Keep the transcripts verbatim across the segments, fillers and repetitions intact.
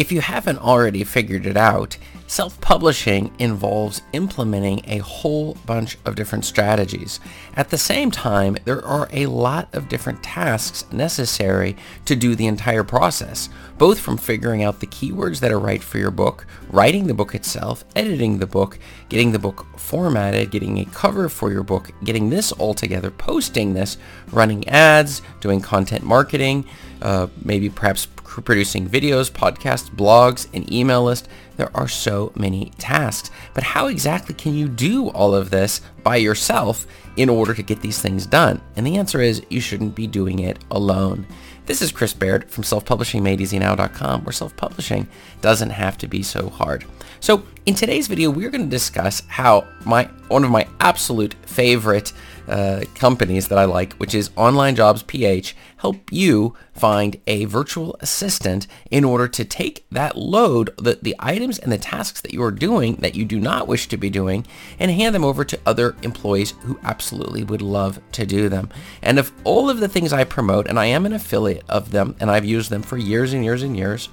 If you haven't already figured it out, self-publishing involves implementing a whole bunch of different strategies. At the same time, there are a lot of different tasks necessary to do the entire process, both from figuring out the keywords that are right for your book, writing the book itself, editing the book, getting the book formatted, getting a cover for your book, getting this all together, posting this, running ads, doing content marketing, uh, maybe perhaps producing videos, podcasts, blogs, an email list. There are so many tasks. But how exactly can you do all of this by yourself in order to get these things done? And the answer is you shouldn't be doing it alone. This is Chris Baird from self publishing made easy now dot com, where self-publishing doesn't have to be so hard. So in today's video, we're going to discuss how my one of my absolute favorite uh, companies that I like, which is Online Jobs dot p h, help you find a virtual assistant in order to take that load, the, the items and the tasks that you are doing that you do not wish to be doing, and hand them over to other employees who absolutely would love to do them. And of all of the things I promote, and I am an affiliate of them, and I've used them for years and years and years,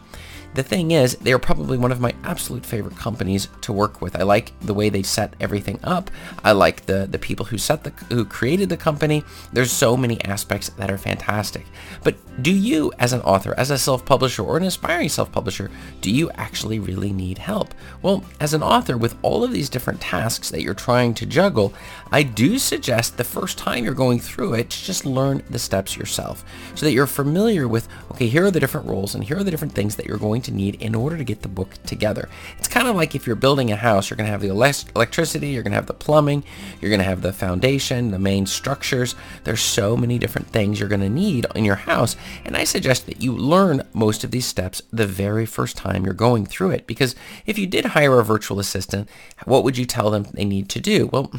the thing is, they are probably one of my absolute favorite companies to work with. I like the way they set everything up. I like the, the people who set the who created the company. There's so many aspects that are fantastic. But do you, as an author, as a self-publisher, or an aspiring self-publisher, do you actually really need help? Well, as an author, with all of these different tasks that you're trying to juggle, I do suggest the first time you're going through it, to just learn the steps yourself so that you're familiar with, okay, here are the different roles and here are the different things that you're going to need in order to get the book together. It's kind of like if you're building a house, you're going to have the electricity, you're going to have the plumbing, you're going to have the foundation, the main structures. There's so many different things you're going to need in your house, and I suggest that you learn most of these steps the very first time you're going through it, because if you did hire a virtual assistant, what would you tell them they need to do? Well,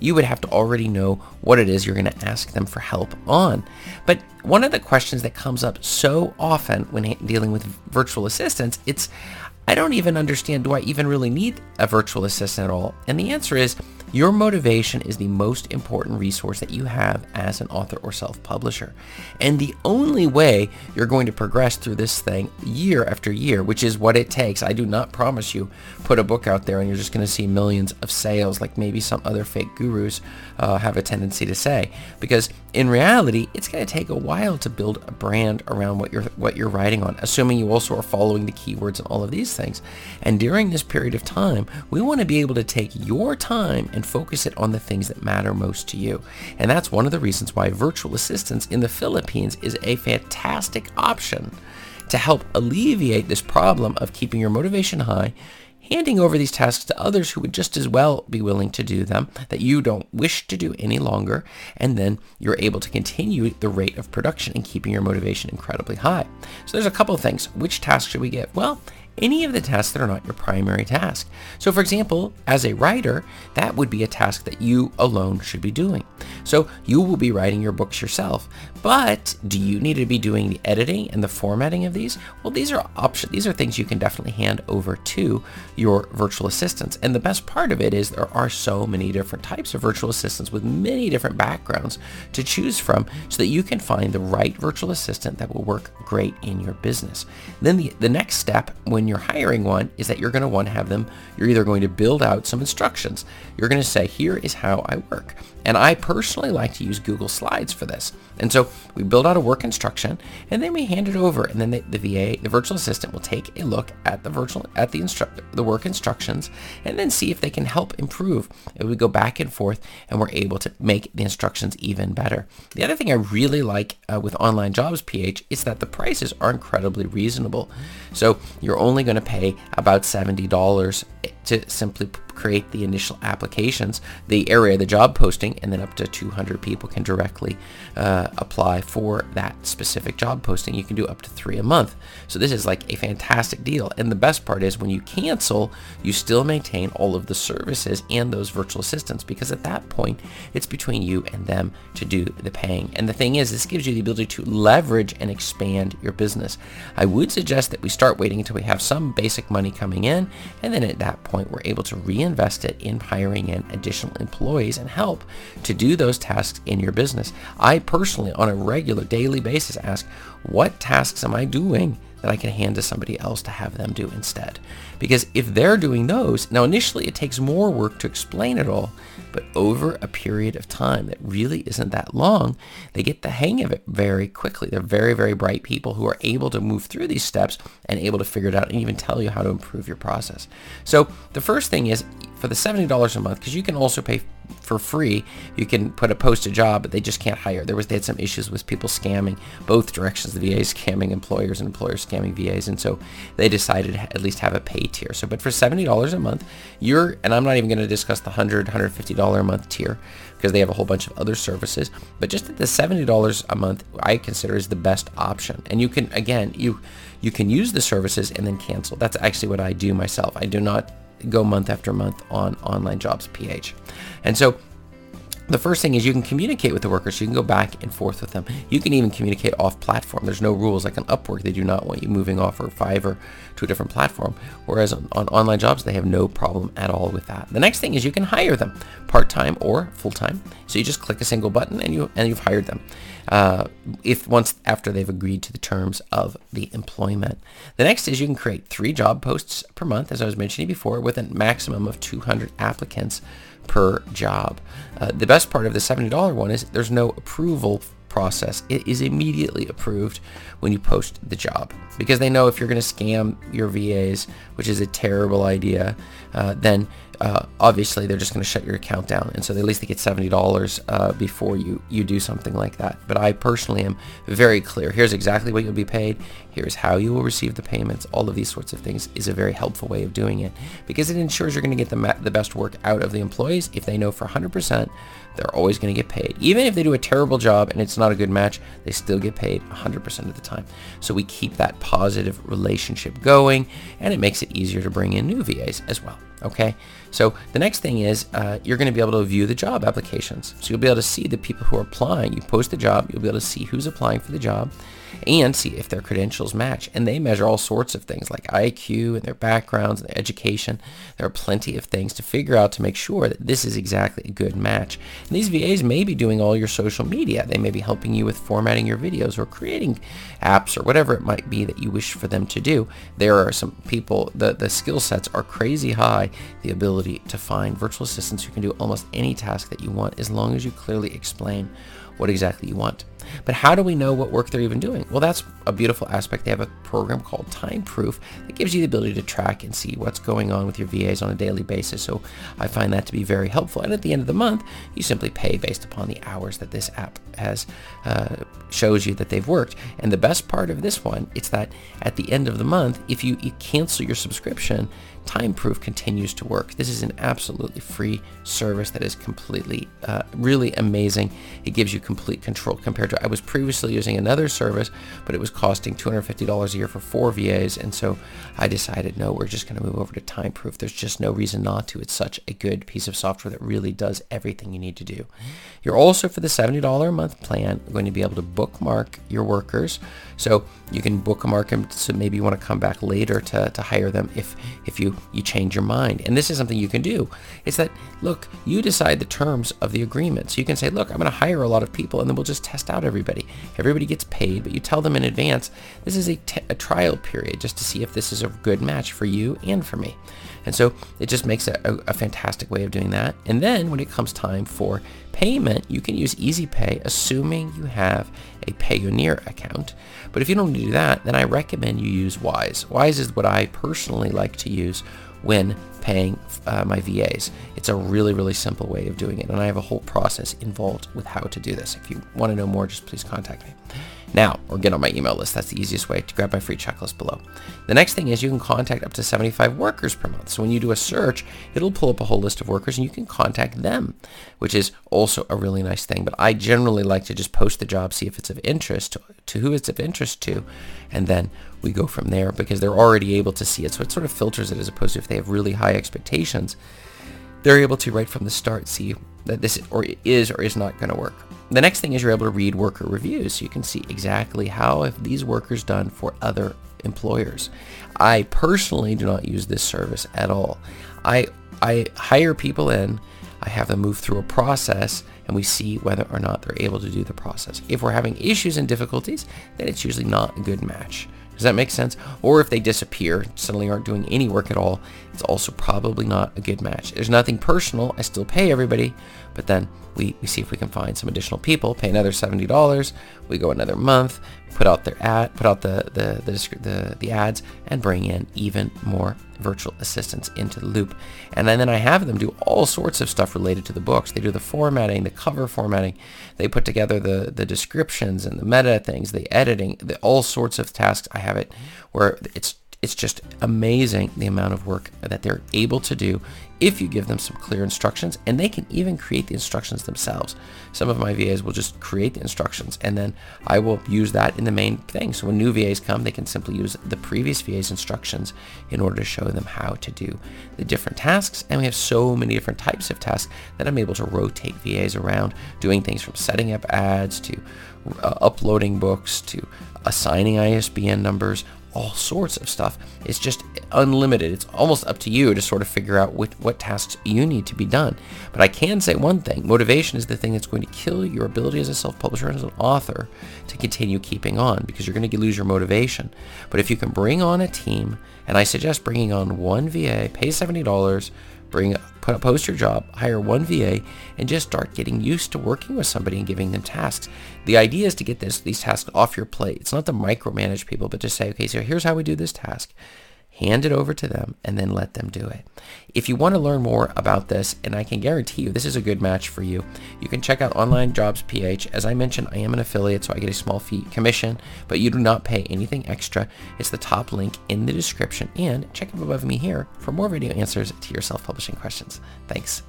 you would have to already know what it is you're going to ask them for help on. But one of the questions that comes up so often when dealing with virtual assistants, it's, I don't even understand, do I even really need a virtual assistant at all? And the answer is, your motivation is the most important resource that you have as an author or self-publisher. And the only way you're going to progress through this thing year after year, which is what it takes. I do not promise you put a book out there and you're just going to see millions of sales like maybe some other fake gurus uh, have a tendency to say. Because in reality, it's going to take a while to build a brand around what you're, what you're writing on, assuming you also are following the keywords and all of these things. And during this period of time, we want to be able to take your time and focus it on the things that matter most to you. And that's one of the reasons why virtual assistants in the Philippines is a fantastic option to help alleviate this problem of keeping your motivation high, handing over these tasks to others who would just as well be willing to do them that you don't wish to do any longer, and then you're able to continue the rate of production and keeping your motivation incredibly high. So there's a couple of things. Which tasks should we get? Well, any of the tasks that are not your primary task. So for example, as a writer, that would be a task that you alone should be doing. So you will be writing your books yourself, but do you need to be doing the editing and the formatting of these? Well, these are options. These are things you can definitely hand over to your virtual assistants. And the best part of it is there are so many different types of virtual assistants with many different backgrounds to choose from so that you can find the right virtual assistant that will work great in your business. Then the, the next step when you're hiring one is that you're going to want to have them, you're either going to build out some instructions. You're going to say, here is how I work. And I personally like to use Google Slides for this. And so we build out a work instruction and then we hand it over, and then the, the V A, the virtual assistant, will take a look at the virtual, at the instruct, the work instructions, and then see if they can help improve. And we go back and forth and we're able to make the instructions even better. The other thing I really like uh, with Online Jobs dot p h is that the prices are incredibly reasonable. So you're only going to pay about seventy dollars to simply create the initial applications, the area, the job posting, and then up to two hundred people can directly uh, apply for that specific job posting. You can do up to three a month. So this is like a fantastic deal. And the best part is when you cancel, you still maintain all of the services and those virtual assistants, because at that point, it's between you and them to do the paying. And the thing is, this gives you the ability to leverage and expand your business. I would suggest that we start waiting until we have some basic money coming in, and then at that point, we're able to reinvest Invest it in hiring in additional employees and help to do those tasks in your business. I personally, on a regular daily basis, ask, what tasks am I doing that I can hand to somebody else to have them do instead. Because if they're doing those, now initially it takes more work to explain it all, but over a period of time that really isn't that long, they get the hang of it very quickly. They're very, very bright people who are able to move through these steps and able to figure it out and even tell you how to improve your process. So the first thing is, for the seventy dollars a month, because you can also pay for free, you can put a posted job, but they just can't hire. There was, they had some issues with people scamming both directions, the V A scamming employers and employers scamming V As, and so they decided to at least have a pay tier. So, but for seventy dollars a month, you're, and I'm not even going to discuss the one hundred, one hundred fifty dollars a month tier, because they have a whole bunch of other services, but just at the seventy dollars a month, I consider is the best option. And you can, again, you, you can use the services and then cancel. That's actually what I do myself. I do not go month after month on Online Jobs dot p h. And so the first thing is you can communicate with the workers. You can go back and forth with them. You can even communicate off platform. There's no rules. Like on Upwork, they do not want you moving off, or Fiverr, to a different platform. Whereas on, on Online Jobs, they have no problem at all with that. The next thing is you can hire them part-time or full-time. So you just click a single button and, you, and you've hired them. Uh, if once after they've agreed to the terms of the employment. The next is you can create three job posts per month, as I was mentioning before, with a maximum of two hundred applicants per job. Uh, the best part of the seventy dollars one is there's no approval process. It is immediately approved when you post the job, because they know if you're going to scam your V As, which is a terrible idea, uh, then Uh, obviously they're just going to shut your account down, and so they, at least they get seventy dollars uh, before you you do something like that. But I personally am very clear. Here's exactly what you'll be paid, here's how you will receive the payments. All of these sorts of things is a very helpful way of doing it, because it ensures you're going to get the, ma the best work out of the employees. If they know for one hundred percent they're always going to get paid, even if they do a terrible job and it's not a good match, they still get paid one hundred percent of the time. So we keep that positive relationship going, and it makes it easier to bring in new V As as well. Okay, so the next thing is uh, you're going to be able to view the job applications. So you'll be able to see the people who are applying. You post the job, you'll be able to see who's applying for the job and see if their credentials match. And they measure all sorts of things like I Q and their backgrounds and their education. There are plenty of things to figure out to make sure that this is exactly a good match. And these V As may be doing all your social media. They may be helping you with formatting your videos or creating apps or whatever it might be that you wish for them to do. There are some people, the, the skill sets are crazy high. The ability to find virtual assistants who can do almost any task that you want, as long as you clearly explain what exactly you want. But how do we know what work they're even doing? Well, that's a beautiful aspect. They have a program called TimeProof that gives you the ability to track and see what's going on with your V As on a daily basis. So I find that to be very helpful. And at the end of the month, you simply pay based upon the hours that this app has uh, shows you that they've worked. And the best part of this one, it's that at the end of the month, if you, you cancel your subscription, TimeProof continues to work. This is an absolutely free service that is completely, uh, really amazing. It gives you complete control compared to I was previously using another service, but it was costing two hundred fifty dollars a year for four V As, and so I decided, no, we're just going to move over to TimeProof. There's just no reason not to. It's such a good piece of software that really does everything you need to do. You're also, for the seventy dollars a month plan, going to be able to bookmark your workers. So you can bookmark them, so maybe you want to come back later to, to hire them if, if you, you change your mind. And this is something you can do. It's that, look, you decide the terms of the agreement. So you can say, look, I'm going to hire a lot of people, and then we'll just test out everybody. Everybody gets paid, but you tell them in advance, this is a, t a trial period just to see if this is a good match for you and for me. And so it just makes a, a, a fantastic way of doing that. And then when it comes time for payment, you can use Easy Pay, assuming you have a Payoneer account. But if you don't do that, then I recommend you use Wise. Wise is what I personally like to use when paying uh, my V As. It's a really, really simple way of doing it, and I have a whole process involved with how to do this. If you want to know more, just please contact me now or get on my email list. That's the easiest way. To grab my free checklist below. The next thing is you can contact up to seventy-five workers per month. So when you do a search, it'll pull up a whole list of workers and you can contact them, which is also a really nice thing. But I generally like to just post the job, see if it's of interest to, to who it's of interest to, and then we go from there, because they're already able to see it. So it sort of filters it, as opposed to if they have really high expectations, they're able to right from the start see that this or is or is not going to work. The next thing is you're able to read worker reviews, so you can see exactly how have these workers done for other employers. I personally do not use this service at all. I, I hire people in, I have them move through a process, and we see whether or not they're able to do the process. If we're having issues and difficulties, then it's usually not a good match. Does that make sense? Or if they disappear, suddenly aren't doing any work at all, it's also probably not a good match. There's nothing personal. I still pay everybody, but then we, we see if we can find some additional people, pay another seventy dollars, we go another month, put out their ad, put out the, the, the, the, the ads, and bring in even more virtual assistants into the loop. And then, then I have them do all sorts of stuff related to the books. They do the formatting, the cover formatting, they put together the, the descriptions and the meta things, the editing, the, all sorts of tasks. I have it where it's it's just amazing the amount of work that they're able to do if you give them some clear instructions, and they can even create the instructions themselves. Some of my V As will just create the instructions, and then I will use that in the main thing. So when new V As come, they can simply use the previous V A's instructions in order to show them how to do the different tasks. And we have so many different types of tasks that I'm able to rotate V As around, doing things from setting up ads to uh, uploading books to assigning I S B N numbers, all sorts of stuff. It's just unlimited. It's almost up to you to sort of figure out what, what tasks you need to be done. But I can say one thing, motivation is the thing that's going to kill your ability as a self-publisher and as an author to continue keeping on, because you're going to lose your motivation. But if you can bring on a team, and I suggest bringing on one V A, pay seventy dollars, bring put post your job, hire one V A, and just start getting used to working with somebody and giving them tasks. The idea is to get this these tasks off your plate. It's not to micromanage people, but to say, okay, so here's how we do this task. Hand it over to them and then let them do it. If you want to learn more about this, and I can guarantee you this is a good match for you, you can check out Online Jobs dot p h. As I mentioned, I am an affiliate, so I get a small fee commission, but you do not pay anything extra. It's the top link in the description, and check up above me here for more video answers to your self-publishing questions. Thanks.